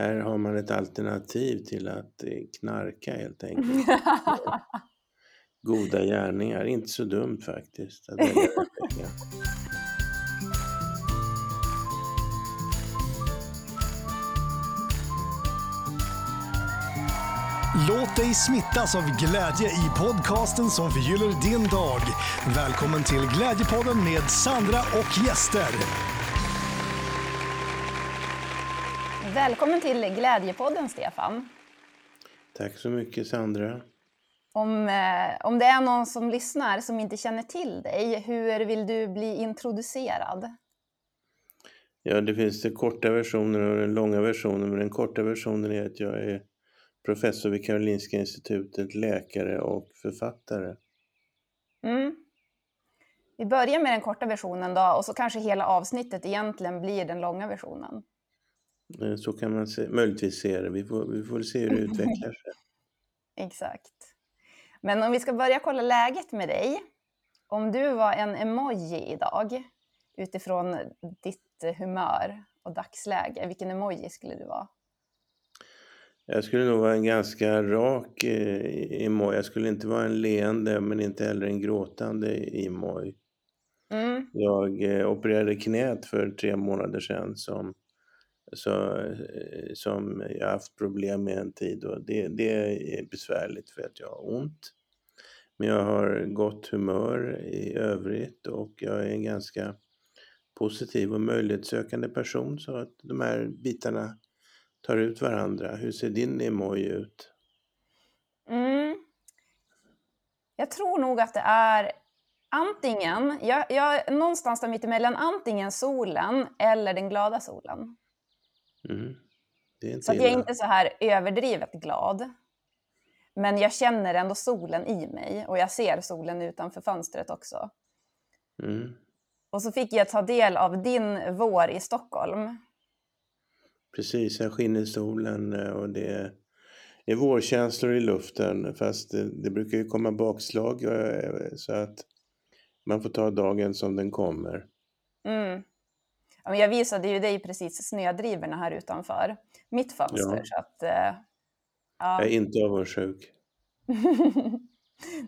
Här har man ett alternativ till att knarka helt enkelt. Goda gärningar, inte så dumt faktiskt. Att låt dig smittas av glädje i podcasten som förgyller din dag. Välkommen till Glädjepodden med Sandra och gäster. Välkommen till Glädjepodden, Stefan. Tack så mycket, Sandra. Om det är någon som lyssnar som inte känner till dig, hur vill du bli introducerad? Ja, det finns den korta versionen och den långa versionen. Men den korta versionen är att jag är professor vid Karolinska institutet, läkare och författare. Mm. Vi börjar med den korta versionen då, och så kanske hela avsnittet egentligen blir den långa versionen. Så kan man se, möjligtvis se det. Vi får se hur det utvecklar sig. Exakt. Men om vi ska börja kolla läget med dig. Om du var en emoji idag utifrån ditt humör och dagsläge, vilken emoji skulle du vara? Jag skulle nog vara en ganska rak emoji. Jag skulle inte vara en leende, men inte heller en gråtande emoji. Mm. Jag opererade knät för 3 månader sedan som jag har haft problem med en tid, och det är besvärligt för att jag har ont. Men jag har gott humör i övrigt, och jag är en ganska positiv och möjlighetssökande person, så att de här bitarna tar ut varandra. Hur ser din emoji ut? Mm. Jag tror nog att det är antingen, jag någonstans där mitt emellan, antingen solen eller den glada solen. Mm. Så att jag är inte så här överdrivet glad, men jag känner ändå solen i mig, och jag ser solen utanför fönstret också. Mm. Och så fick jag ta del av din vår i Stockholm. Precis, här skiner solen och det är vårkänslor i luften, fast det brukar ju komma bakslag, så att man får ta dagen som den kommer. Mm. Jag visade ju dig precis snödrivorna här utanför mitt fönster. Ja. Så att, ja. Jag är inte avundsjuk.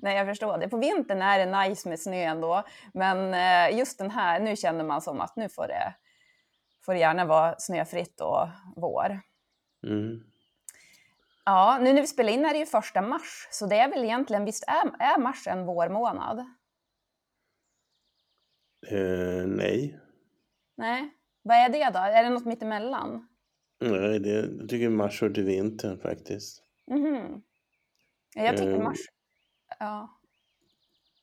Nej, jag förstår det. På vintern är det nice med snö ändå. Men just den här, nu känner man som att nu får det gärna vara snöfritt och vår. Mm. Ja, nu när vi spelar in är det ju 1 mars. Så det är väl egentligen, visst är mars en vårmånad? Nej. Nej, vad är det då? Är det något mitt emellan? Nej, jag tycker mars hör till vintern faktiskt. Mm-hmm. Jag tycker mars... Ja.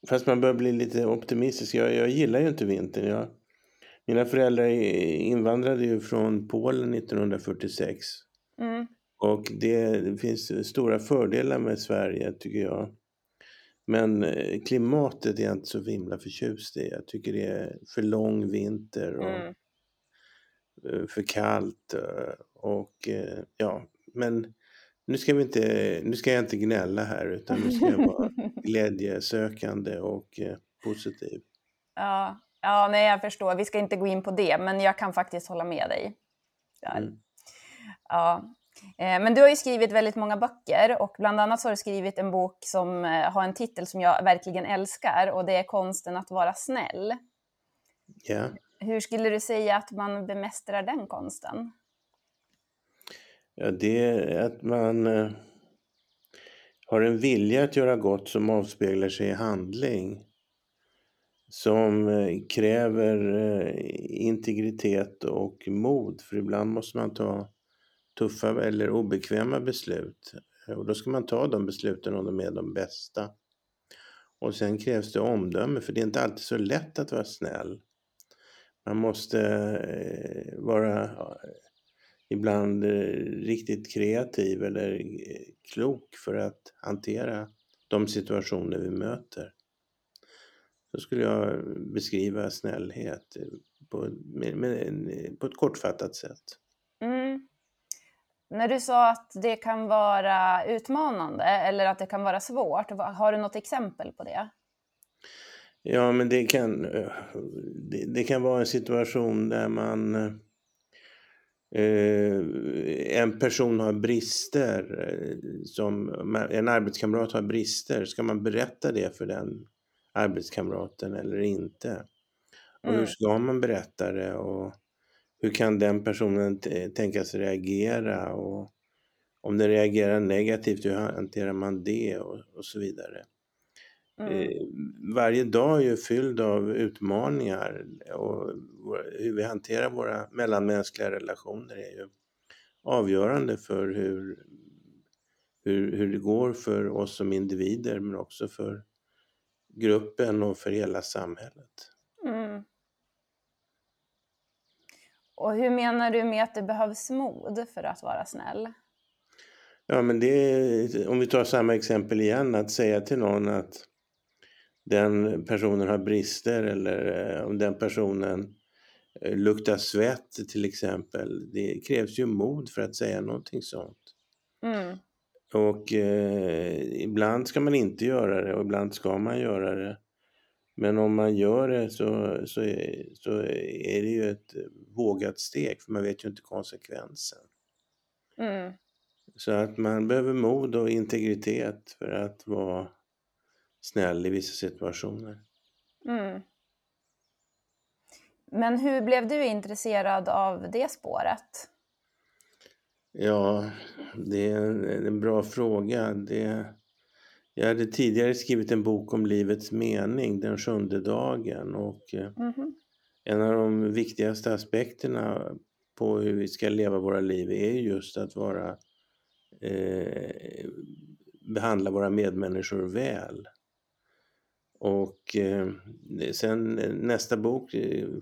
Fast man bör bli lite optimistisk. Jag gillar ju inte vintern. Mina föräldrar invandrade ju från Polen 1946. Mm. Och det finns stora fördelar med Sverige, tycker jag. Men klimatet är jag inte så himla förtjust i. Jag tycker det är för lång vinter och för kallt. Och ja, men nu ska jag inte gnälla här, utan nu ska jag vara glädjesökande och positiv. Ja, nej, jag förstår. Vi ska inte gå in på det, men jag kan faktiskt hålla med dig. Mm. Ja. Men du har ju skrivit väldigt många böcker, och bland annat så har du skrivit en bok som har en titel som jag verkligen älskar, och det är Konsten att vara snäll. Ja. Hur skulle du säga att man bemästrar den konsten? Ja, det är att man har en vilja att göra gott som avspeglar sig i handling, som kräver integritet och mod, för ibland måste man ta tuffa eller obekväma beslut. Och då ska man ta de besluten om de är de bästa. Och sen krävs det omdöme, för det är inte alltid så lätt att vara snäll. Man måste vara ibland riktigt kreativ eller klok för att hantera de situationer vi möter. Så skulle jag beskriva snällhet på ett kortfattat sätt. Mm. När du sa att det kan vara utmanande eller att det kan vara svårt, har du något exempel på det? Ja, men det kan vara en situation där man en person har brister, som en arbetskamrat har brister, ska man berätta det för den arbetskamraten eller inte? Och hur ska man berätta det, och hur kan den personen tänkas reagera, och om den reagerar negativt, hur hanterar man det, och så vidare. Varje dag är ju fylld av utmaningar, och hur vi hanterar våra mellanmänskliga relationer är ju avgörande för hur det går för oss som individer, men också för gruppen och för hela samhället. Mm. Och hur menar du med att det behövs mod för att vara snäll? Ja, men det, om vi tar samma exempel igen, att säga till någon att den personen har brister, eller om den personen luktar svett till exempel. Det krävs ju mod för att säga någonting sånt. Mm. Och ibland ska man inte göra det, och ibland ska man göra det. Men om man gör det så är det ju ett vågat steg, för man vet ju inte konsekvensen. Mm. Så att man behöver mod och integritet för att vara snäll i vissa situationer. Mm. Men hur blev du intresserad av det spåret? Ja, det är en bra fråga. Jag hade tidigare skrivit en bok om livets mening, Den sjunde dagen. Och en av de viktigaste aspekterna på hur vi ska leva våra liv är just att behandla våra medmänniskor väl. Och sen nästa bok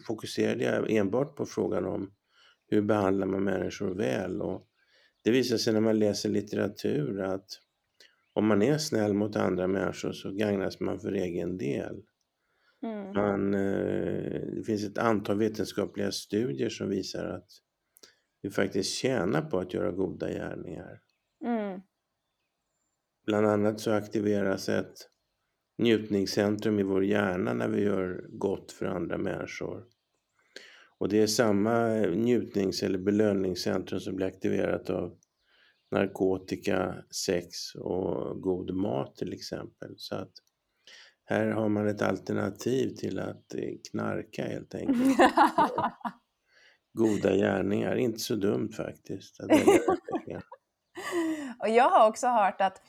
fokuserade jag enbart på frågan om hur behandlar man människor väl. Och det visar sig när man läser litteratur att om man är snäll mot andra människor så gagnas man för egen del. Mm. Det finns ett antal vetenskapliga studier som visar att vi faktiskt tjänar på att göra goda gärningar. Mm. Bland annat så aktiveras ett njutningscentrum i vår hjärna när vi gör gott för andra människor. Och det är samma njutnings- eller belöningscentrum som blir aktiverat av narkotika, sex och god mat till exempel. Så att här har man ett alternativ till att knarka helt enkelt. Goda gärningar, inte så dumt faktiskt. Och jag har också hört att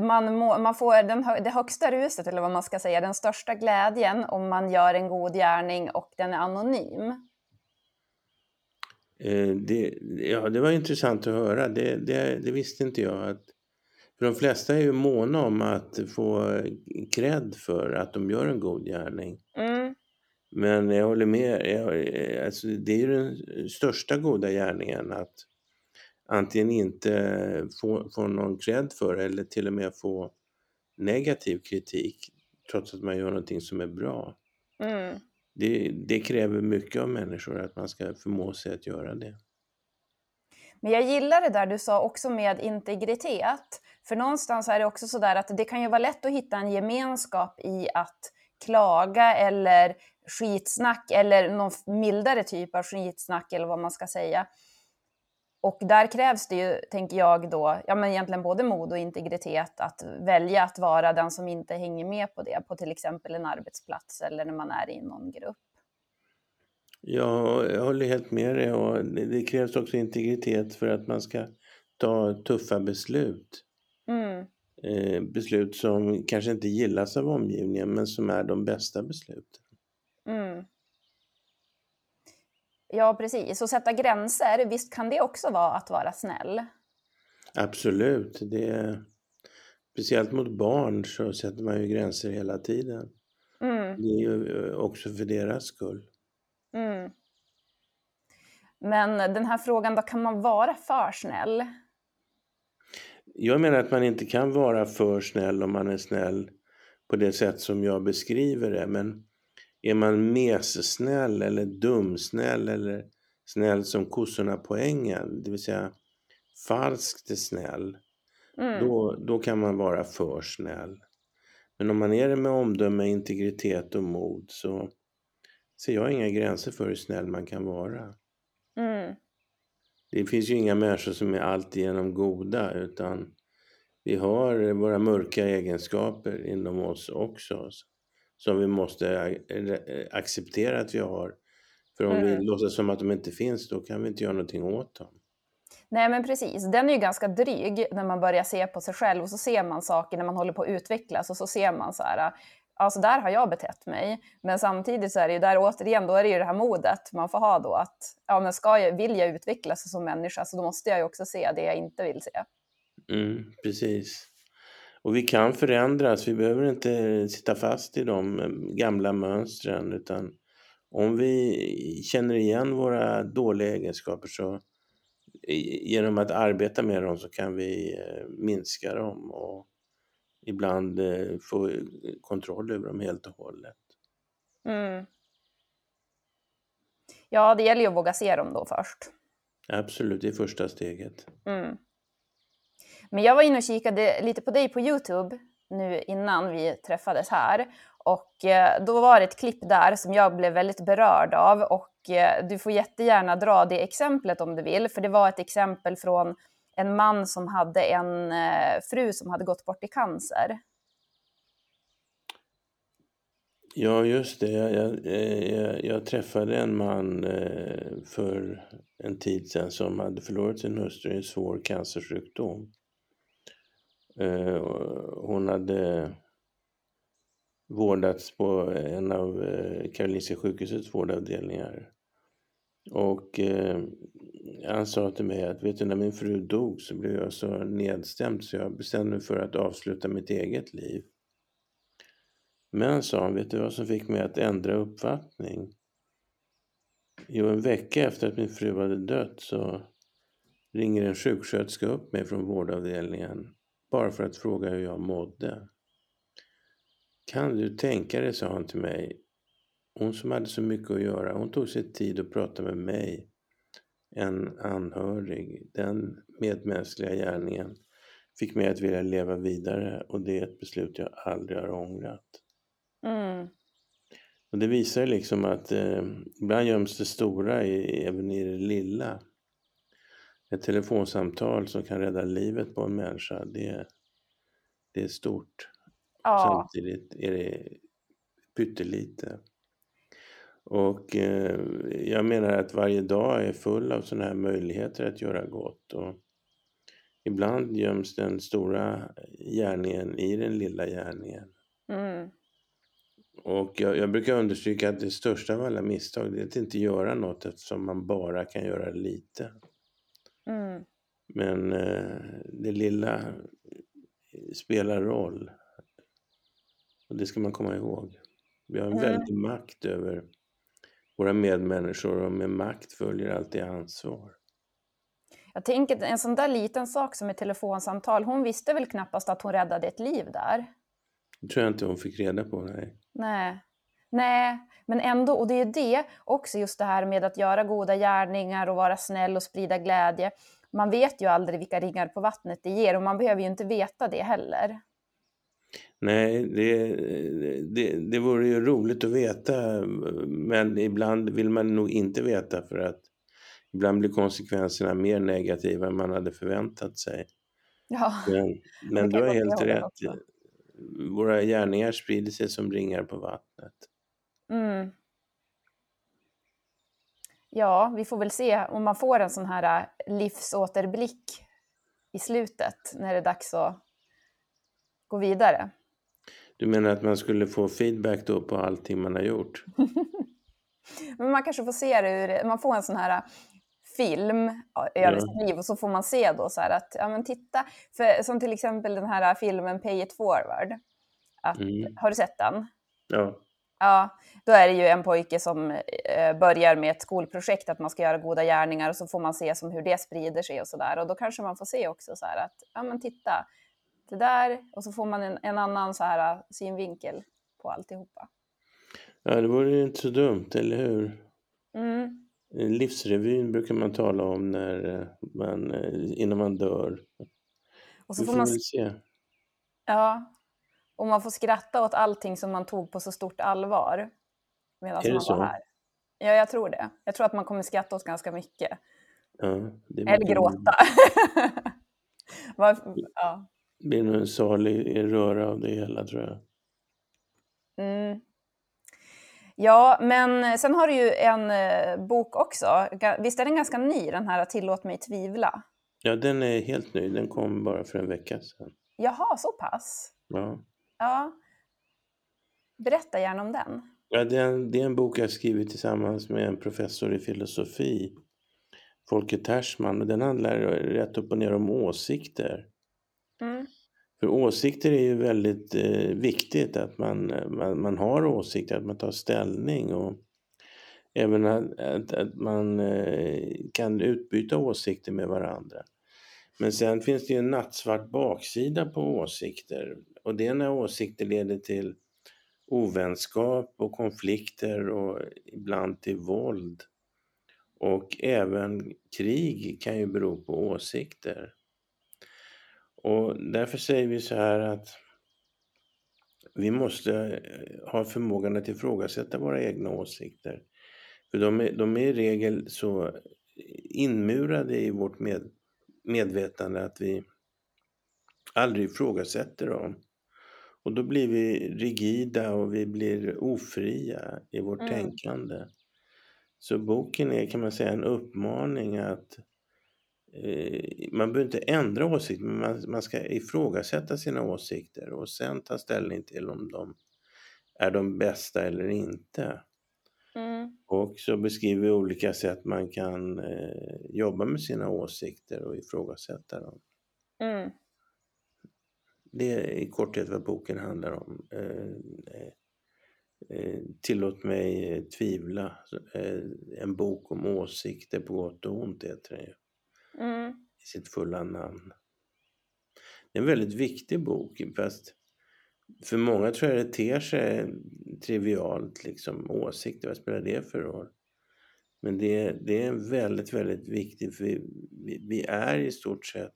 man får det högsta ruset, eller vad man ska säga, den största glädjen om man gör en god gärning och den är anonym. Det var intressant att höra. Det visste inte jag. För de flesta är ju måna om att få cred för att de gör en god gärning. Mm. Men jag håller med. Alltså, det är ju den största goda gärningen att antingen inte få någon cred för, eller till och med få negativ kritik trots att man gör någonting som är bra. Mm. Det kräver mycket av människor att man ska förmå sig att göra det. Men jag gillar det där du sa också med integritet. För någonstans är det också sådär att det kan ju vara lätt att hitta en gemenskap i att klaga eller skitsnack, eller någon mildare typ av skitsnack eller vad man ska säga. Och där krävs det ju, tänker jag då, ja, men egentligen både mod och integritet att välja att vara den som inte hänger med på det, på till exempel en arbetsplats eller när man är i någon grupp. Ja, jag håller helt med dig, och det krävs också integritet för att man ska ta tuffa beslut. Mm. Beslut som kanske inte gillas av omgivningen, men som är de bästa besluten. Mm. Ja, precis. Och sätta gränser, visst kan det också vara att vara snäll? Absolut. Speciellt mot barn så sätter man ju gränser hela tiden. Mm. Det är ju också för deras skull. Mm. Men den här frågan då, kan man vara för snäll? Jag menar att man inte kan vara för snäll om man är snäll på det sätt som jag beskriver det, men är man mesesnäll eller dumsnäll eller snäll som kossorna på ängen, det vill säga falskt snäll, då kan man vara för snäll. Men om man är det med omdöme, integritet och mod, så ser jag inga gränser för hur snäll man kan vara. Mm. Det finns ju inga människor som är alltigenom goda, utan vi har våra mörka egenskaper inom oss också som vi måste acceptera att vi har. För om vi låtsas som att de inte finns, då kan vi inte göra någonting åt dem. Nej, men precis. Den är ju ganska dryg när man börjar se på sig själv, och så ser man saker när man håller på att utvecklas, och så ser man så här, alltså där har jag betett mig. Men samtidigt så är det ju där återigen, då är det ju det här modet man får ha då, att ja, men vill jag utvecklas som människa, så då måste jag ju också se det jag inte vill se. Mm, precis. Och vi kan förändras, vi behöver inte sitta fast i de gamla mönstren, utan om vi känner igen våra dåliga egenskaper, så genom att arbeta med dem så kan vi minska dem och ibland få kontroll över dem helt och hållet. Mm. Ja, det gäller ju att våga se dem då först. Absolut, det är första steget. Mm. Men jag var inne och kikade lite på dig på YouTube nu innan vi träffades här. Och då var det ett klipp där som jag blev väldigt berörd av. Och du får jättegärna dra det exemplet om du vill. För det var ett exempel från en man som hade en fru som hade gått bort i cancer. Ja, just det. Jag träffade en man för en tid sedan som hade förlorat sin hustru i en svår cancersjukdom. Hon hade vårdats på en av Karolinska sjukhusets vårdavdelningar. Och han sa till mig att, vet du, när min fru dog så blev jag så nedstämd så jag bestämde mig för att avsluta mitt eget liv. Men, sa han, vet du vad som fick mig att ändra uppfattning? Jo, en vecka efter att min fru hade dött så ringer en sjuksköterska upp mig från vårdavdelningen bara för att fråga hur jag mådde. Kan du tänka dig, sa han till mig, hon som hade så mycket att göra, hon tog sig tid att prata med mig, en anhörig. Den medmänskliga gärningen fick mig att vilja leva vidare, och det är ett beslut jag aldrig har ångrat. Mm. Och det visar liksom att ibland göms det stora även i det lilla. Ett telefonsamtal som kan rädda livet på en människa, det är stort. Ja. Samtidigt är det pyttelite. Och jag menar att varje dag är full av sådana här möjligheter att göra gott. Och ibland göms den stora gärningen i den lilla gärningen. Mm. Och jag brukar understryka att det största av alla misstag, det är att inte göra något, eftersom man bara kan göra lite. Mm. Men det lilla spelar roll. Och det ska man komma ihåg. Vi har en väldig makt över våra medmänniskor, och med makt följer alltid ansvar. Jag tänker en sån där liten sak som ett telefonsamtal. Hon visste väl knappast att hon räddade ett liv där. Det tror jag inte hon fick reda på, nej. Nej, men ändå, och det är det också, just det här med att göra goda gärningar och vara snäll och sprida glädje. Man vet ju aldrig vilka ringar på vattnet det ger, och man behöver ju inte veta det heller. Nej, det vore ju roligt att veta, men ibland vill man nog inte veta, för att ibland blir konsekvenserna mer negativa än man hade förväntat sig. Ja, men du har helt rätt. Också. Våra gärningar sprider sig som ringar på vattnet. Mm. Ja, vi får väl se om man får en sån här livsåterblick i slutet när det är dags att gå vidare. Du menar att man skulle få feedback då på allting man har gjort? Men man kanske får se det, man får en sån här film över sitt liv, och så får man se då så här att, ja men titta, för, som till exempel den här filmen Pay It Forward. Att, har du sett den? Ja. Ja, då är det ju en pojke som börjar med ett skolprojekt att man ska göra goda gärningar, och så får man se som hur det sprider sig och sådär. Och då kanske man får se också så här att, ja men titta, det där, och så får man en annan så här synvinkel på alltihopa. Ja, det vore ju inte så dumt, eller hur? Mm. Livsrevyn brukar man tala om när man, innan man dör. Och så får man se. Ja, och man får skratta åt allting som man tog på så stort allvar medan man var här. Ja, jag tror det. Jag tror att man kommer skratta åt ganska mycket. Ja, det eller gråta. Ja. Det blir nog en salig röra av det hela, tror jag. Mm. Ja, men sen har du ju en bok också. Visst är den ganska ny, den här Tillåt mig tvivla? Ja, den är helt ny. Den kom bara för en vecka sedan. Jaha, så pass. Ja. Ja. Berätta gärna om den. Ja, det är en bok jag skrivit tillsammans med en professor i filosofi, Folke Tersman. Och den handlar rätt upp och ner om åsikter. Mm. För åsikter är ju väldigt viktigt, att man har åsikter, att man tar ställning, och även att man kan utbyta åsikter med varandra. Men sen finns det ju en nattsvart baksida på åsikter, och det är när åsikter leder till ovänskap och konflikter och ibland till våld. Och även krig kan ju bero på åsikter. Och därför säger vi så här att vi måste ha förmågan att ifrågasätta våra egna åsikter. För de är i regel så inmurade i vårt medvetande att vi aldrig ifrågasätter dem. Och då blir vi rigida och vi blir ofria i vårt tänkande. Så boken är, kan man säga, en uppmaning att man behöver inte ändra åsikter, men man ska ifrågasätta sina åsikter och sen ta ställning till om de är de bästa eller inte. Och så beskriver vi olika sätt man kan jobba med sina åsikter och ifrågasätta dem. Det är i korthet vad boken handlar om. Tillåt mig tvivla. En bok om åsikter på gott och ont heter det ju. I sitt fulla namn. Det är en väldigt viktig bok, fast för många tror jag det ter sig trivialt, liksom åsikter, vad spelar det för roll? Men det är väldigt, väldigt viktigt, för vi är i stort sett,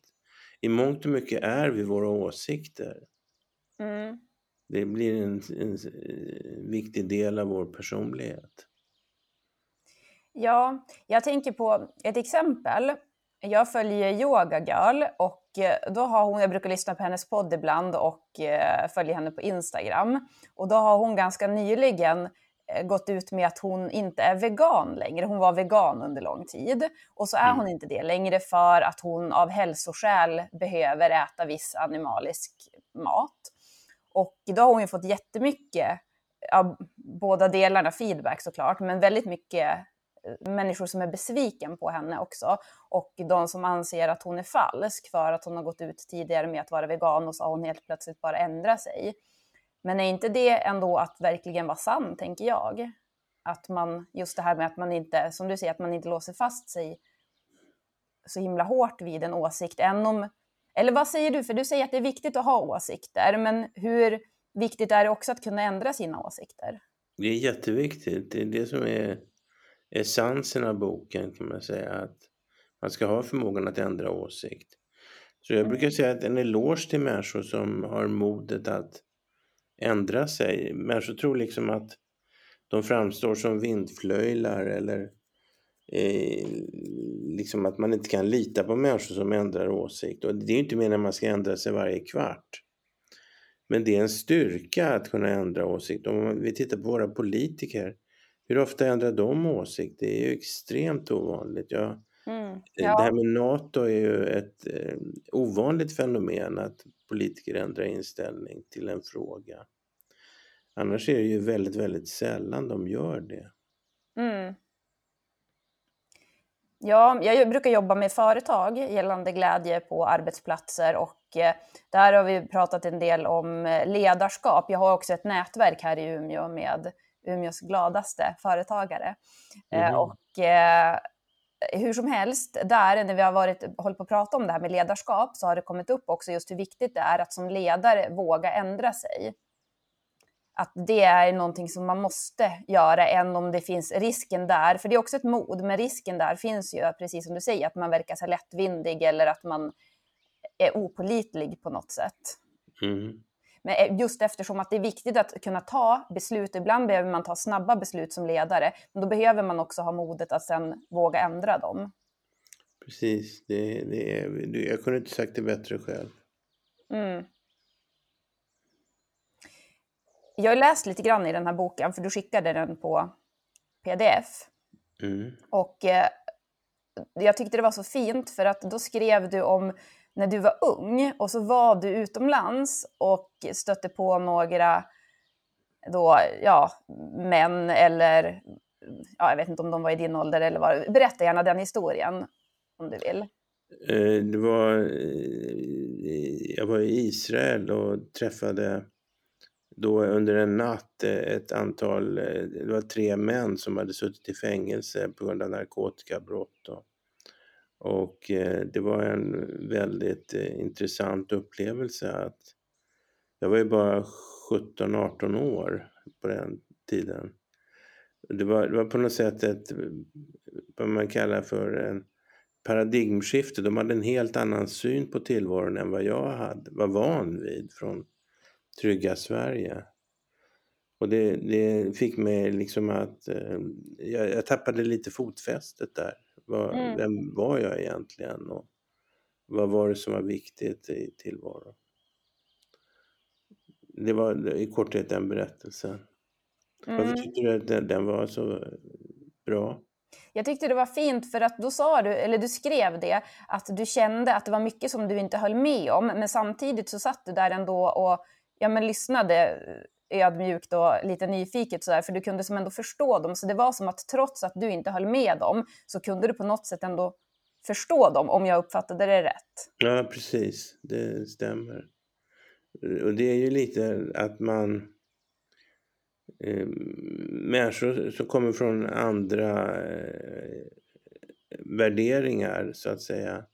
i mångt och mycket är vi våra åsikter. Det blir en viktig del av vår personlighet. Ja, jag tänker på ett exempel. Jag följer Yoga Girl, och då har hon, jag brukar lyssna på hennes podd ibland och följer henne på Instagram. Och då har hon ganska nyligen gått ut med att hon inte är vegan längre. Hon var vegan under lång tid, och så är hon inte det längre för att hon av hälsoskäl behöver äta viss animalisk mat. Och då har hon ju fått jättemycket av båda delarna feedback såklart, men väldigt mycket människor som är besviken på henne också, och de som anser att hon är falsk för att hon har gått ut tidigare med att vara vegan, och så har hon helt plötsligt bara ändrat sig. Men är inte det ändå att verkligen vara sann, tänker jag? Att man, just det här med att man inte, som du säger, att man inte låser fast sig så himla hårt vid en åsikt, än om, eller vad säger du? För du säger att det är viktigt att ha åsikter, men hur viktigt är det också att kunna ändra sina åsikter? Det är jätteviktigt. Det är det som är essensen av boken, kan man säga, att man ska ha förmågan att ändra åsikt. Så jag brukar säga att en eloge till människor som har modet att ändra sig. Människor tror liksom att de framstår som vindflöjlar, eller liksom att man inte kan lita på människor som ändrar åsikt. Och det är ju inte meningen att man ska ändra sig varje kvart. Men det är en styrka att kunna ändra åsikt. Om vi tittar på våra politiker, hur ofta ändrar de åsikt? Det är ju extremt ovanligt. Ja. Det här med NATO är ju ett ovanligt fenomen, att politiker ändrar inställning till en fråga. Annars är det ju väldigt, väldigt sällan de gör det. Ja, jag brukar jobba med företag gällande glädje på arbetsplatser, och där har vi pratat en del om ledarskap. Jag har också ett nätverk här i Umeå med Umeås gladaste företagare. Och hur som helst, där när vi har hållit på att prata om det här med ledarskap, så har det kommit upp också just hur viktigt det är att som ledare våga ändra sig. Att det är någonting som man måste göra, än om det finns risken där. För det är också ett mod, men risken där finns ju, precis som du säger, att man verkar så lättvindig, eller att man är opålitlig på något sätt. Men just eftersom att det är viktigt att kunna ta beslut, ibland behöver man ta snabba beslut som ledare, men då behöver man också ha modet att sen våga ändra dem. Precis, det är, jag kunde inte sagt det bättre själv. Mm. Jag har läst lite grann i den här boken, för du skickade den på pdf. Mm. Och jag tyckte det var så fint, för att då skrev du om när du var ung och så var du utomlands och stötte på några då, ja, män eller, ja, jag vet inte om de var i din ålder eller vad. Berätta gärna den historien om du vill. Det var, jag var i Israel och träffade då under en natt ett antal, det var 3 män som hade suttit i fängelse på grund av narkotikabrott. Och det var en väldigt intressant upplevelse. Att jag var ju bara 17-18 år på den tiden. Det var på något sätt ett, vad man kallar för en paradigmskifte. De hade en helt annan syn på tillvaron än vad jag hade, var van vid från trygga Sverige. Och det fick mig liksom att jag tappade lite fotfästet där. Vem var jag egentligen och vad var det som var viktigt i tillvaron? Det var i korthet den berättelsen. Varför tyckte du att den var så bra? Jag tyckte det var fint, för att då sa du, eller du skrev det, att du kände att det var mycket som du inte höll med om, men samtidigt så satt du där ändå och, ja, men lyssnade ödmjukt och lite nyfiket sådär, för du kunde som ändå förstå dem. Så det var som att trots att du inte höll med dem så kunde du på något sätt ändå förstå dem, om jag uppfattade det rätt. Ja, precis. Det stämmer. Och det är ju lite att man människor som kommer från andra värderingar så att säga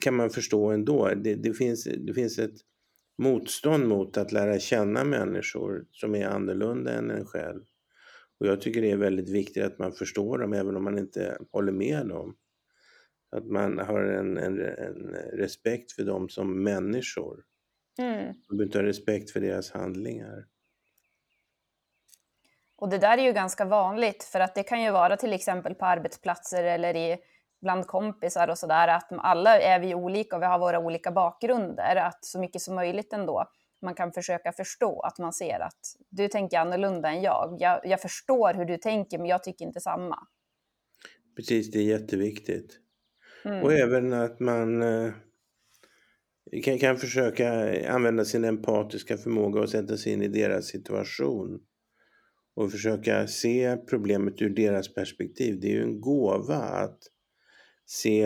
kan man förstå ändå. Det finns ett motstånd mot att lära känna människor som är annorlunda än en själv. Och jag tycker det är väldigt viktigt att man förstår dem även om man inte håller med dem. Att man har en respekt för dem som människor. Man behöver ha respekt för deras handlingar. Och det där är ju ganska vanligt, för att det kan ju vara till exempel på arbetsplatser eller bland kompisar och sådär, att alla är vi olika och vi har våra olika bakgrunder, att så mycket som möjligt ändå man kan försöka förstå, att man ser att du tänker annorlunda än jag förstår hur du tänker men jag tycker inte samma. Precis, det är jätteviktigt. Och även att man kan försöka använda sin empatiska förmåga och sätta sig in i deras situation och försöka se problemet ur deras perspektiv. Det är ju en gåva att se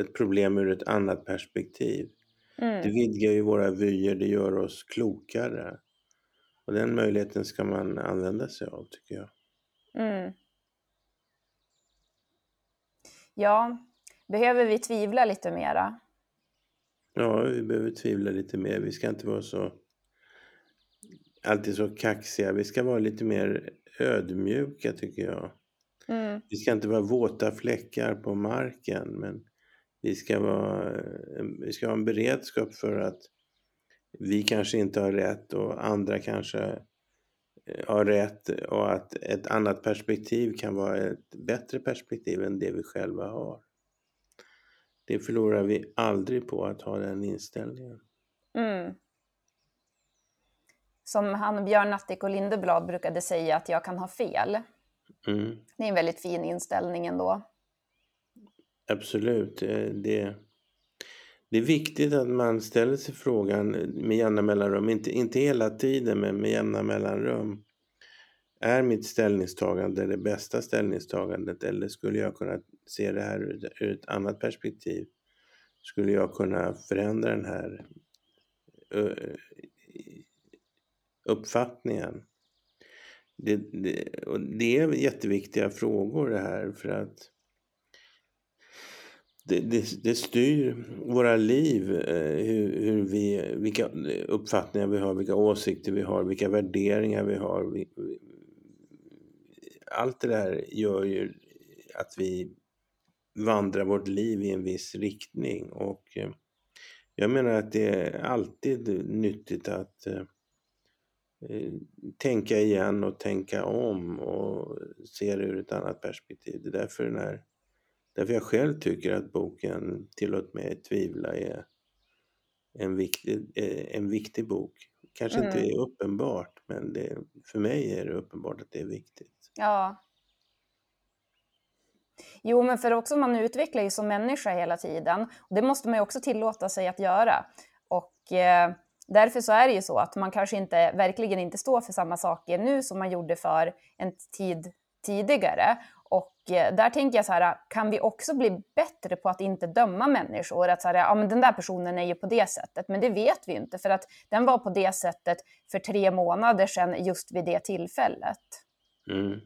ett problem ur ett annat perspektiv. Det vidgar ju våra vyer, det gör oss klokare. Och den möjligheten ska man använda sig av, tycker jag. Ja, behöver vi tvivla lite mera? Ja, vi behöver tvivla lite mer. Vi ska inte vara så alltid så kaxiga. Vi ska vara lite mer ödmjuka, tycker jag. Vi ska inte vara våta fläckar på marken, men vi ska ha en beredskap för att vi kanske inte har rätt och andra kanske har rätt, och att ett annat perspektiv kan vara ett bättre perspektiv än det vi själva har. Det förlorar vi aldrig på, att ha den inställningen. Som han Björn Attik och Lindeblad brukade säga, att jag kan ha fel. Det är en väldigt fin inställning ändå. Absolut. Det är viktigt att man ställer sig frågan med jämna mellanrum. Inte hela tiden, men med jämna mellanrum. Är mitt ställningstagande det bästa ställningstagandet? Eller skulle jag kunna se det här ur ett annat perspektiv? Skulle jag kunna förändra den här uppfattningen? Det är jätteviktiga frågor det här, för att det styr våra liv, vilka uppfattningar vi har, vilka åsikter vi har, vilka värderingar vi har. Allt det där gör ju att vi vandrar vårt liv i en viss riktning, och jag menar att det är alltid nyttigt att tänka igen och tänka om och se det ur ett annat perspektiv. Det är därför den här Därför jag själv tycker att boken Tillåt mig tvivla är en viktig bok. Kanske inte är uppenbart, men för mig är det uppenbart att det är viktigt. Ja. Jo, men för också man utvecklar ju som människa hela tiden. Och det måste man ju också tillåta sig att göra. Och därför så är det ju så att man kanske inte, verkligen inte står för samma saker nu som man gjorde för en tid tidigare. Och där tänker jag så här, kan vi också bli bättre på att inte döma människor? Att så här, ja men den där personen är ju på det sättet, men det vet vi inte för att den var på det sättet för 3 månader sedan just vid det tillfället. Mm.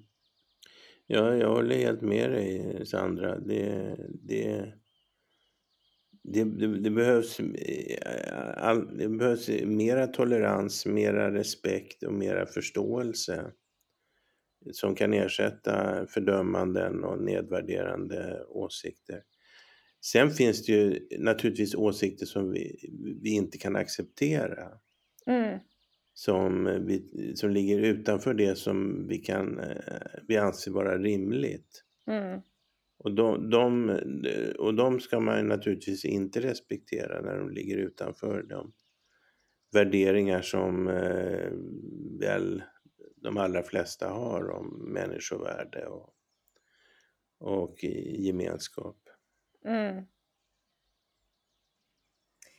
Ja, jag håller helt med dig, Sandra. Det behövs mera tolerans, mera respekt och mera förståelse som kan ersätta fördömanden och nedvärderande åsikter. Sen finns det ju naturligtvis åsikter som vi inte kan acceptera. Mm. Som ligger utanför det som vi anser vara rimligt. Mm. Och de ska man naturligtvis inte respektera när de ligger utanför de värderingar som väl de allra flesta har om människovärde och gemenskap. Mm.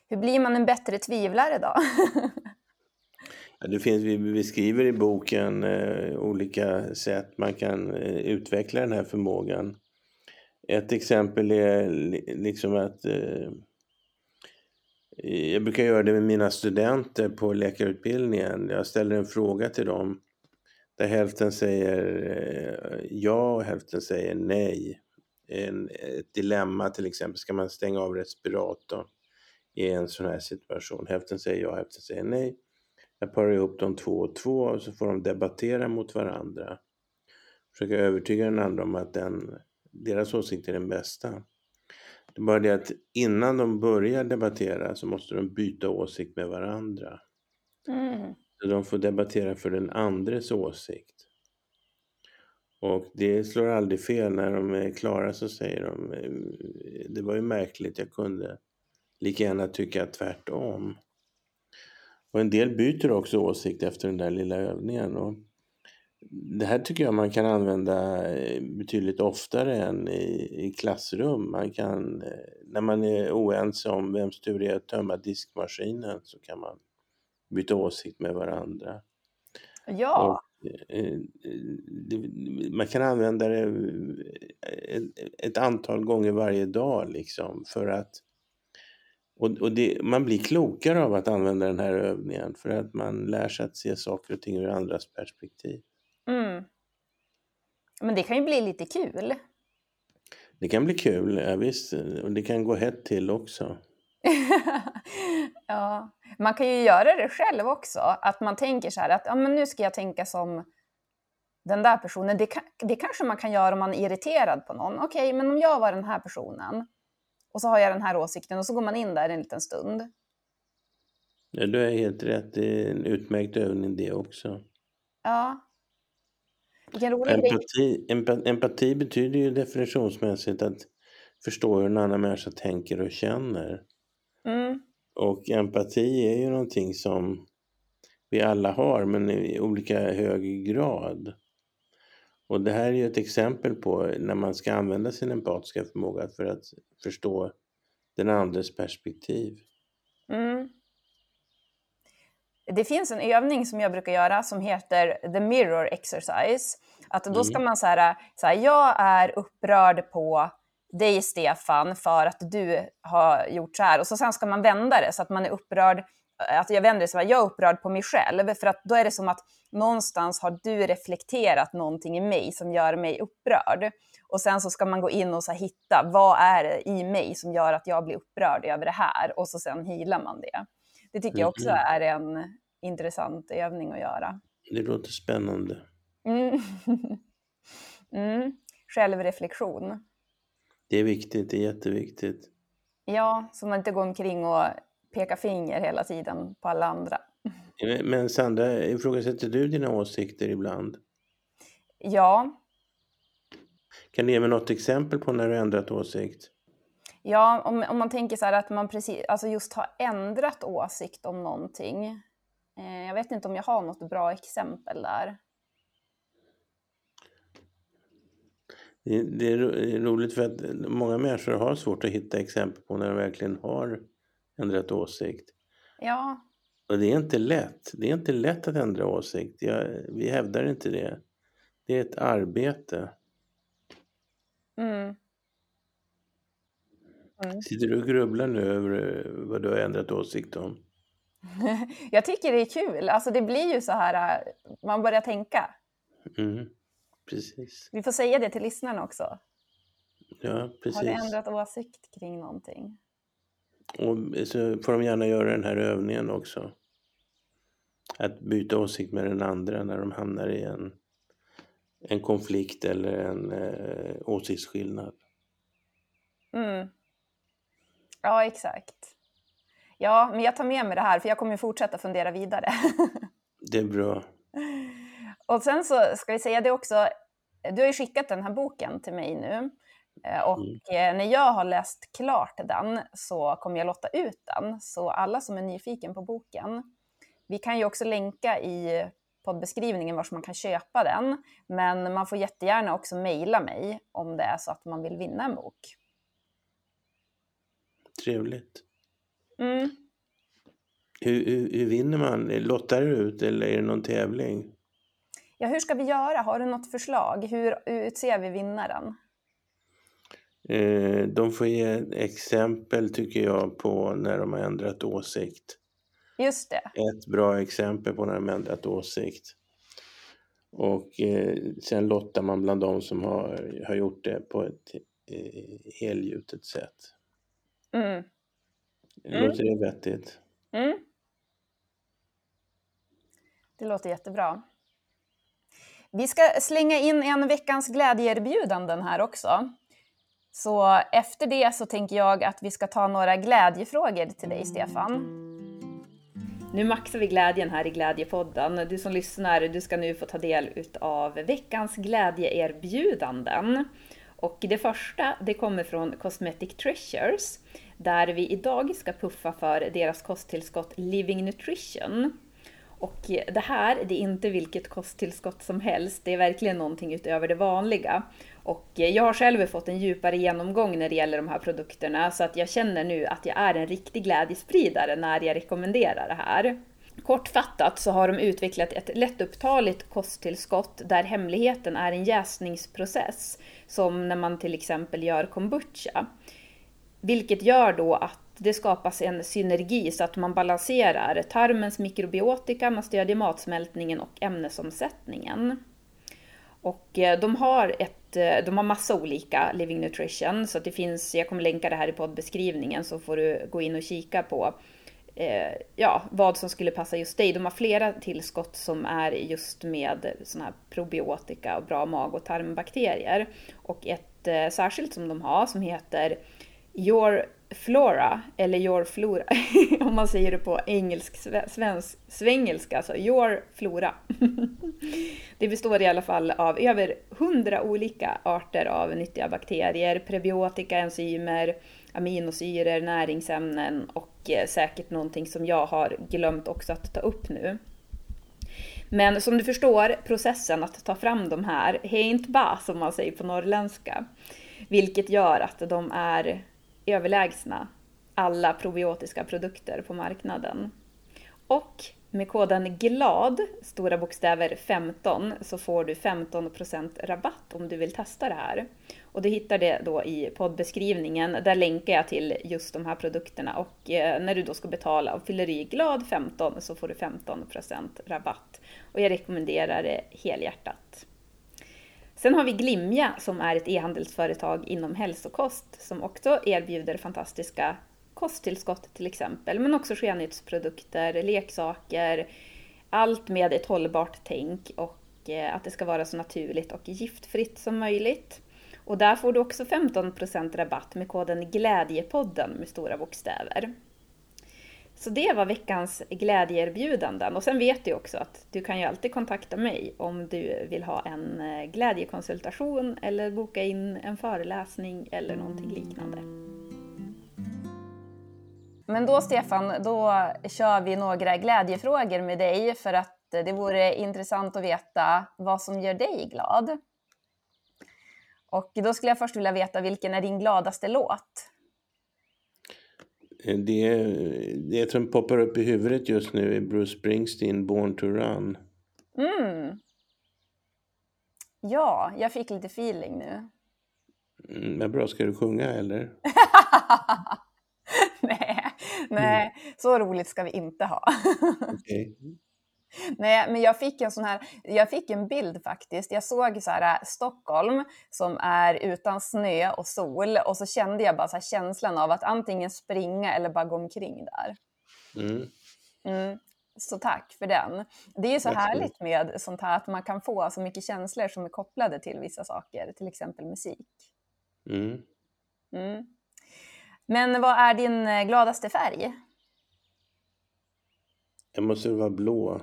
Hur blir man en bättre tvivlare då? Vi beskriver i boken olika sätt man kan utveckla den här förmågan. Ett exempel är liksom att jag brukar göra det med mina studenter på läkarutbildningen. Jag ställer en fråga till dem där hälften säger ja och hälften säger nej. Ett dilemma till exempel, ska man stänga av respiratorn i en sån här situation? Hälften säger ja, hälften säger nej. Jag parar ihop dem 2 och 2 och så får de debattera mot varandra. Försöka övertyga den andra om att deras åsikt är den bästa. Det är bara det att innan de börjar debattera så måste de byta åsikt med varandra. Mm. Så de får debattera för den andres åsikt. Och det slår aldrig fel. När de är klara så säger de, det var ju märkligt, jag kunde lika gärna tycka tvärtom. Och en del byter också åsikt efter den där lilla övningen. Och det här tycker jag man kan använda betydligt oftare än i klassrum. När man är oense om vems tur det är att tömma diskmaskinen så kan man byta åsikt med varandra. Ja. Och man kan använda det ett antal gånger varje dag liksom för att... Och man blir klokare av att använda den här övningen för att man lär sig att se saker och ting ur andras perspektiv. Mm. Men det kan ju bli lite kul. Det kan bli kul, ja visst. Och det kan gå hett till också. Ja, man kan ju göra det själv också. Att man tänker så här att ja, men nu ska jag tänka som den där personen. Det kanske man kan göra om man är irriterad på någon. Okej, men om jag var den här personen. Och så har jag den här åsikten och så går man in där en liten stund. Ja, du är helt rätt. Det är en utmärkt övning det också. Ja. Empati betyder ju definitionsmässigt att förstå hur en annan människa tänker och känner. Mm. Och empati är ju någonting som vi alla har men i olika hög grad. Och det här är ju ett exempel på när man ska använda sin empatiska förmåga för att förstå den andres perspektiv. Mm. Det finns en övning som jag brukar göra som heter The Mirror Exercise. Att då ska man så här, jag är upprörd på dig Stefan för att du har gjort så här. Och så sen ska man vända det så att man är upprörd. Att jag vänder så här, jag är upprörd på mig själv för att då är det som att någonstans har du reflekterat någonting i mig som gör mig upprörd och sen så ska man gå in och så här hitta vad är det i mig som gör att jag blir upprörd över det här och så sen healar man det. Det tycker jag också är en intressant övning att göra. Det låter spännande. Mm. Självreflektion. Det är viktigt, det är jätteviktigt. Ja, så man inte går omkring och peka finger hela tiden på alla andra. Men Sandra, ifrågasätter du dina åsikter ibland? Ja. Kan du ge mig något exempel på när du ändrat åsikt? Ja, om man tänker så här att man precis, alltså just har ändrat åsikt om någonting. Jag vet inte om jag har något bra exempel där. Det är roligt för att många människor har svårt att hitta exempel på när de verkligen har ändrat åsikt. Ja. Och det är inte lätt. Det är inte lätt att ändra åsikt. Vi hävdar inte det. Det är ett arbete. Mm. Mm. Sitter du och grubblar nu över vad du har ändrat åsikt om? Jag tycker det är kul. Alltså det blir ju så här, man börjar tänka. Mm. Precis. Vi får säga det till lyssnarna också. Ja, precis. Har du ändrat åsikt kring någonting? Och så får de gärna göra den här övningen också. Att byta åsikt med den andra när de hamnar i en konflikt eller en åsiktsskillnad. Mm. Ja, exakt. Ja, men jag tar med mig det här för jag kommer fortsätta fundera vidare. Det är bra. Och sen så ska vi säga det också, du har ju skickat den här boken till mig nu och när jag har läst klart den så kommer jag låta ut den. Så alla som är nyfiken på boken, vi kan ju också länka i poddbeskrivningen vars man kan köpa den. Men man får jättegärna också mejla mig om det är så att man vill vinna en bok. Trevligt. Mm. Hur vinner man? Lottar du ut eller är det någon tävling? Ja, hur ska vi göra? Har du något förslag? Hur utser vi vinnaren? De får ge exempel tycker jag på när de har ändrat åsikt. Just det. Ett bra exempel på när de har ändrat åsikt. Och sen lottar man bland de som har gjort det på ett helgjutet sätt. Mm. Låter det vettigt? Mm. Det låter jättebra. Vi ska slänga in en veckans glädjeerbjudanden här också. Så efter det så tänker jag att vi ska ta några glädjefrågor till dig, Stefan. Nu maxar vi glädjen här i Glädjepodden. Du som lyssnar, du ska nu få ta del av veckans glädjeerbjudanden. Och det första, det kommer från Cosmetic Treasures. Där vi idag ska puffa för deras kosttillskott Living Nutrition. Och det här, det är inte vilket kosttillskott som helst. Det är verkligen någonting utöver det vanliga. Och jag har själv fått en djupare genomgång när det gäller de här produkterna. Så att jag känner nu att jag är en riktig glädjespridare när jag rekommenderar det här. Kortfattat så har de utvecklat ett lättupptaligt kosttillskott där hemligheten är en jäsningsprocess. Som när man till exempel gör kombucha. Vilket gör då att det skapas en synergi så att man balanserar tarmens mikrobiotika, man stödjer matsmältningen och ämnesomsättningen. Och de har massa olika Living Nutrition så att det finns, jag kommer länka det här i poddbeskrivningen så får du gå in och kika på vad som skulle passa just dig. De har flera tillskott som är just med såna här probiotika och bra mag- och tarmbakterier. Och ett särskilt som de har som heter Your Flora, om man säger det på svengelska, alltså Your Flora. Det består i alla fall av över 100 olika arter av nyttiga bakterier, prebiotika, enzymer, aminosyror, näringsämnen och säkert någonting som jag har glömt också att ta upp nu. Men som du förstår, processen att ta fram de här är inte bara som man säger på norrländska, vilket gör att de är överlägsna alla probiotiska produkter på marknaden. Och med koden GLAD, stora bokstäver 15, så får du 15% rabatt om du vill testa det här. Och du hittar det då i poddbeskrivningen, där länkar jag till just de här produkterna. Och när du då ska betala och fyller i GLAD 15 så får du 15% rabatt. Och jag rekommenderar det helhjärtat. Sen har vi Glimja som är ett e-handelsföretag inom hälsokost som också erbjuder fantastiska kosttillskott till exempel. Men också skönhetsprodukter, leksaker, allt med ett hållbart tänk och att det ska vara så naturligt och giftfritt som möjligt. Och där får du också 15% rabatt med koden Glädjepodden med stora bokstäver. Så det var veckans glädjeerbjudanden. Och sen vet du också att du kan ju alltid kontakta mig om du vill ha en glädjekonsultation eller boka in en föreläsning eller någonting liknande. Men då Stefan, då kör vi några glädjefrågor med dig för att det vore intressant att veta vad som gör dig glad. Och då skulle jag först vilja veta, vilken är din gladaste låt? Det som poppar upp i huvudet just nu är Bruce Springsteen, Born to Run. Mm. Ja, jag fick lite feeling nu. Men bra, ska du sjunga eller? Nej, så roligt ska vi inte ha. Okej. Nej, men jag fick en bild faktiskt. Jag såg så här Stockholm som är utan snö och sol, och så kände jag bara så här känslan av att antingen springa eller bara gå omkring där. Så tack för den. Det är ju så härligt med sånt här, att man kan få så mycket känslor som är kopplade till vissa saker, till exempel musik. Men vad är din gladaste färg? Jag måste vara blå.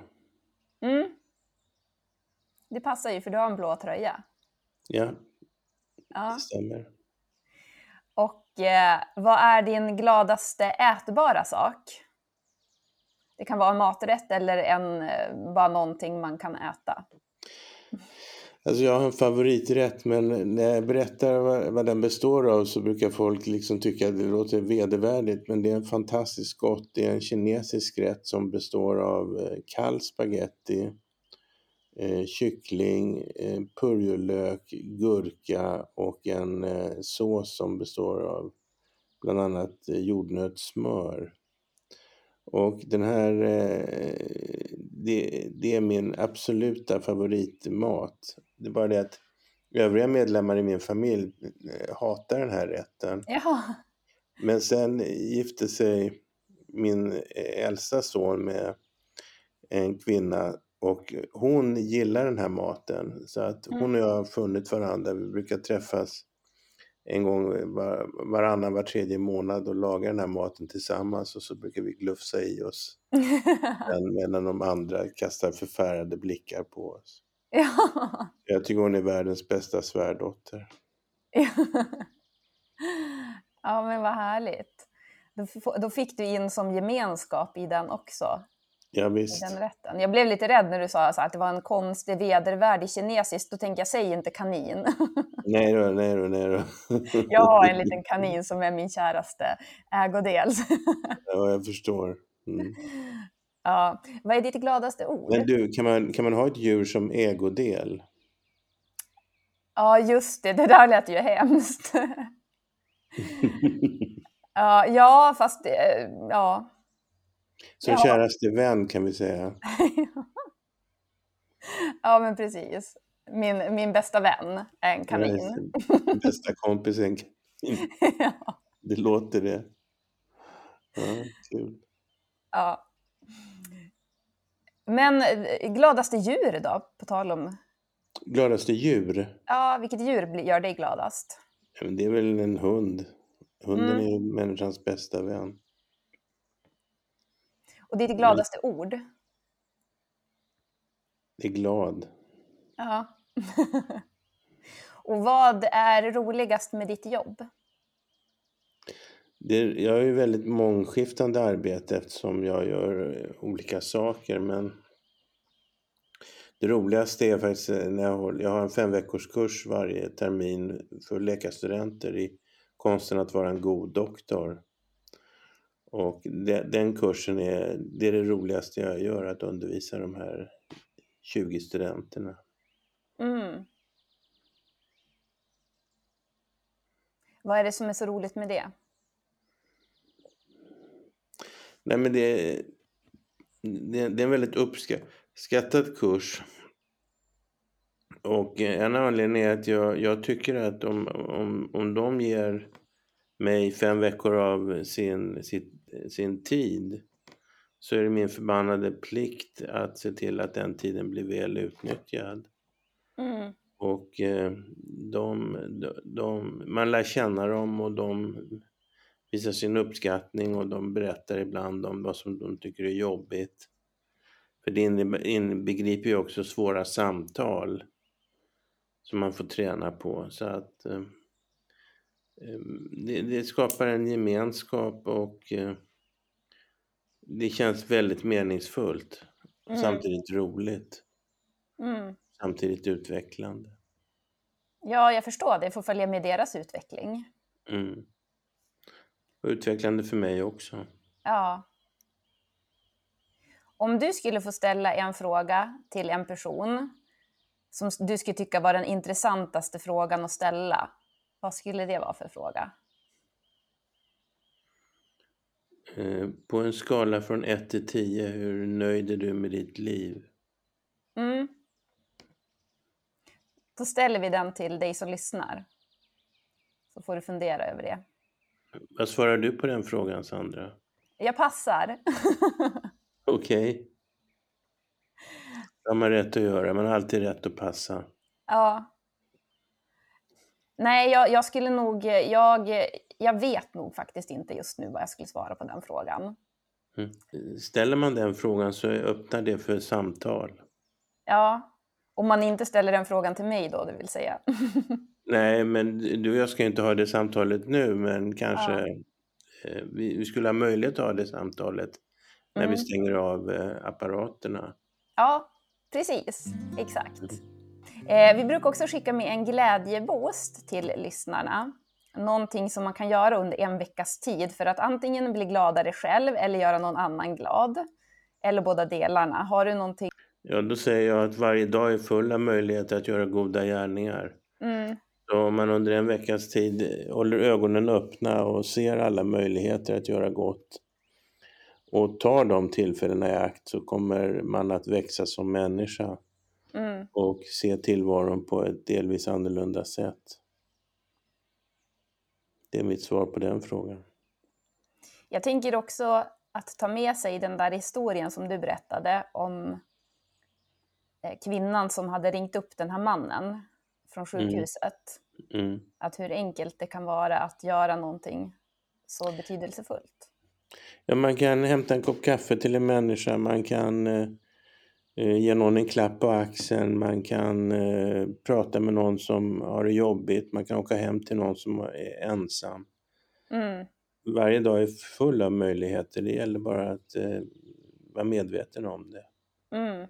Det passar ju, för du har en blå tröja. Ja. Det stämmer. Och vad är din gladaste ätbara sak? Det kan vara en maträtt eller bara någonting man kan äta. Alltså jag har en favoriträtt, men när jag berättar vad den består av så brukar folk liksom tycka att det låter vedervärdigt, men det är en fantastisk gott. Det är en kinesisk rätt som består av kall spaghetti, kyckling, purjolök, gurka och en sås som består av bland annat jordnötssmör. Och den här, det är min absoluta favoritmat. Det är bara det att övriga medlemmar i min familj hatar den här rätten. Ja. Men sen gifte sig min äldsta son med en kvinna och hon gillar den här maten. Så att hon och jag har funnit varandra. Vi brukar träffas en gång var tredje månad och lagar den här maten tillsammans, och så brukar vi glufsa i oss medan de andra kastar förfärade blickar på oss. Jag tycker hon är världens bästa svärdotter. Ja, men vad härligt. Då fick du in som gemenskap i den också. Ja, visst. Den rätten. Jag blev lite rädd när du sa att det var en konstig vedervärdig kinesisk. Då tänkte jag, säg inte kanin. Nej då. Jag har en liten kanin som är min käraste ägodel. Ja, jag förstår. Ja. Vad är ditt gladaste ord? Men du, kan man ha ett djur som ägodel? Ja, just det. Det där lät ju hemskt. Ja, fast... Ja... Som käraste vän kan vi säga. Ja, men precis. Min bästa vän är en kanin. Min bästa kompis är en kanin. Det låter det. Ja, kul. Ja. Men gladaste djur då, på tal om... Gladaste djur? Ja, vilket djur gör dig gladast? Ja, men det är väl en hund. Hunden är ju människans bästa vän. Och ditt gladaste ord? Det är glad. Ja. Och vad är roligast med ditt jobb? Jag har ju väldigt mångskiftande arbete eftersom jag gör olika saker. Men det roligaste är faktiskt när jag har en 5-veckorskurs varje termin för läkarstudenter i konsten att vara en god doktor. Och den kursen är det roligaste jag gör, att undervisa de här 20 studenterna. Vad är det som är så roligt med det? Nej, men det är en väldigt uppskattad kurs. Och en anledning är att jag tycker att om de ger mig 5 veckor av sin tid, så är det min förbannade plikt att se till att den tiden blir väl utnyttjad. Och man lär känna dem, och de visar sin uppskattning och de berättar ibland om vad som de tycker är jobbigt. För det inbegriper ju också svåra samtal som man får träna på. Så att det skapar en gemenskap och det känns väldigt meningsfullt. Mm. Samtidigt roligt. Mm. Samtidigt utvecklande. Ja, jag förstår det. Jag får följa med deras utveckling. Mm. Och utvecklande för mig också. Ja. Om du skulle få ställa en fråga till en person som du skulle tycka var den intressantaste frågan att ställa, vad skulle det vara för fråga? På en skala från 1 till 10, hur nöjd är du med ditt liv? Mm. Då ställer vi den till dig som lyssnar. Så får du fundera över det. Vad svarar du på den frågan, Sandra? Jag passar. Okej. Man har rätt att göra, man har alltid rätt att passa. Ja. Nej, jag skulle nog... Jag vet nog faktiskt inte just nu vad jag skulle svara på den frågan. Mm. Ställer man den frågan så öppnar det för samtal. Ja, om man inte ställer den frågan till mig då, det vill säga. Nej, men du och jag ska inte ha det samtalet nu, men kanske vi skulle ha möjlighet att ha det samtalet när vi stänger av apparaterna. Ja, precis. Exakt. Vi brukar också skicka med en glädjeboost till lyssnarna. Någonting som man kan göra under en veckas tid för att antingen bli gladare själv eller göra någon annan glad. Eller båda delarna. Har du någonting? Ja, då säger jag att varje dag är full av möjligheter att göra goda gärningar. Mm. Så om man under en veckas tid håller ögonen öppna och ser alla möjligheter att göra gott och tar de tillfällena i akt, så kommer man att växa som människa och se tillvaron på ett delvis annorlunda sätt. Det är mitt svar på den frågan. Jag tänker också att ta med sig den där historien som du berättade om kvinnan som hade ringt upp den här mannen från sjukhuset. Mm. Att hur enkelt det kan vara att göra någonting så betydelsefullt. Ja, man kan hämta en kopp kaffe till en människa. Man kan ge någon en klapp på axeln. Man kan prata med någon som har det jobbigt. Man kan åka hem till någon som är ensam. Mm. Varje dag är full av möjligheter. Det gäller bara att vara medveten om det. Mm.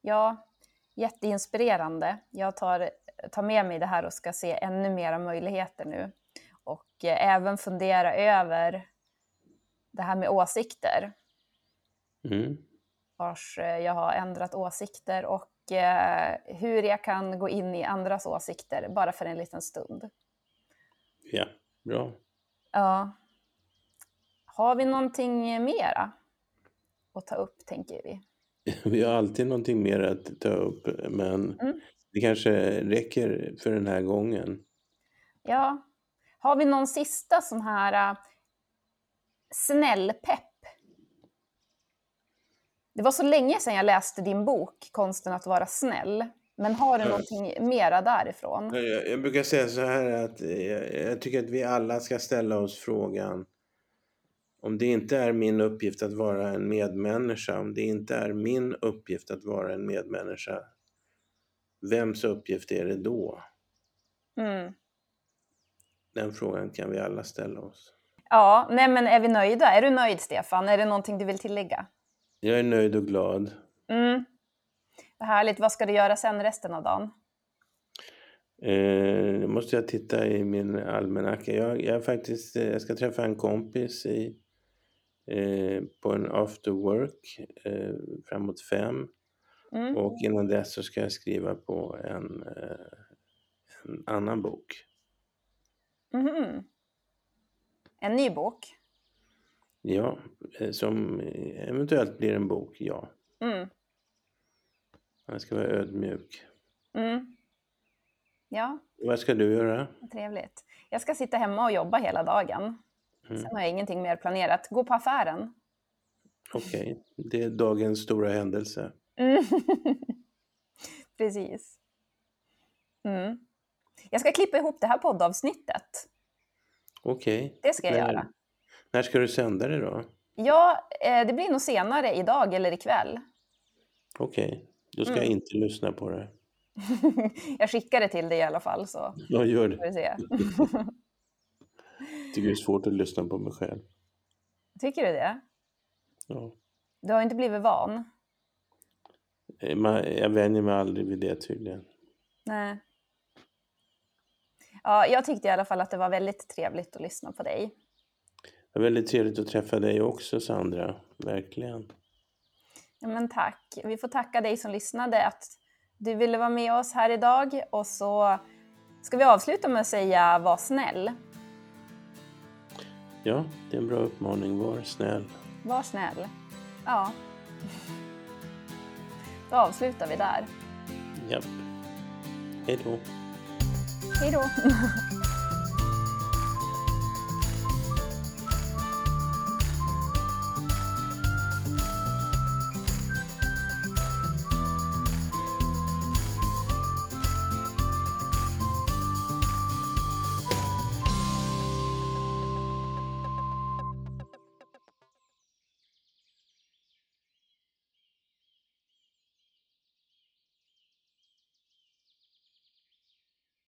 Ja, jätteinspirerande. Jag tar med mig det här och ska se ännu mera möjligheter nu. Och även fundera över det här med åsikter. Mm. Vars jag har ändrat åsikter och hur jag kan gå in i andras åsikter bara för en liten stund. Ja, bra. Ja. Har vi någonting mer att ta upp, tänker vi? Vi har alltid någonting mer att ta upp, men det kanske räcker för den här gången. Ja. Har vi någon sista sån här snällpepp? Det var så länge sedan jag läste din bok Konsten att vara snäll. Men har du någonting mera därifrån? Jag brukar säga så här att jag tycker att vi alla ska ställa oss frågan. Om det inte är min uppgift att vara en medmänniska. Om det inte är min uppgift att vara en medmänniska. Vems uppgift är det då? Mm. Den frågan kan vi alla ställa oss. Ja, nej, men är vi nöjda? Är du nöjd, Stefan? Är det någonting du vill tillägga? Jag är nöjd och glad. Mm. Vad härligt. Vad ska du göra sen resten av dagen? Nu måste jag titta i min almanacka. Jag ska träffa en kompis på en after work framåt 5. Mm. Och innan dess så ska jag skriva på en annan bok. Mm-hmm. En ny bok? Ja, som eventuellt blir en bok, ja. Mm. Jag ska vara ödmjuk. Mm. Ja. Vad ska du göra? Trevligt. Jag ska sitta hemma och jobba hela dagen. Mm. Sen har jag ingenting mer planerat. Gå på affären. Okej, det är dagens stora händelse. Mm. Precis. Mm. Jag ska klippa ihop det här poddavsnittet. Okej. Det ska jag göra. När ska du sända det då? Ja, det blir nog senare idag eller ikväll. Okej. Då ska jag inte lyssna på det. Jag skickar det till dig i alla fall. Så. Ja, gör det. Vi se. Tycker det är svårt att lyssna på mig själv. Tycker du det? Ja. Du har inte blivit van. Jag vänjer mig aldrig vid det tydligen. Nej. Ja, jag tyckte i alla fall att det var väldigt trevligt att lyssna på dig. Det var väldigt trevligt att träffa dig också, Sandra. Verkligen. Ja, men tack. Vi får tacka dig som lyssnade att du ville vara med oss här idag. Och så ska vi avsluta med att säga var snäll. Ja, det är en bra uppmaning. Var snäll. Var snäll. Ja. Då avslutar vi där. Japp. Hej då. Hej då.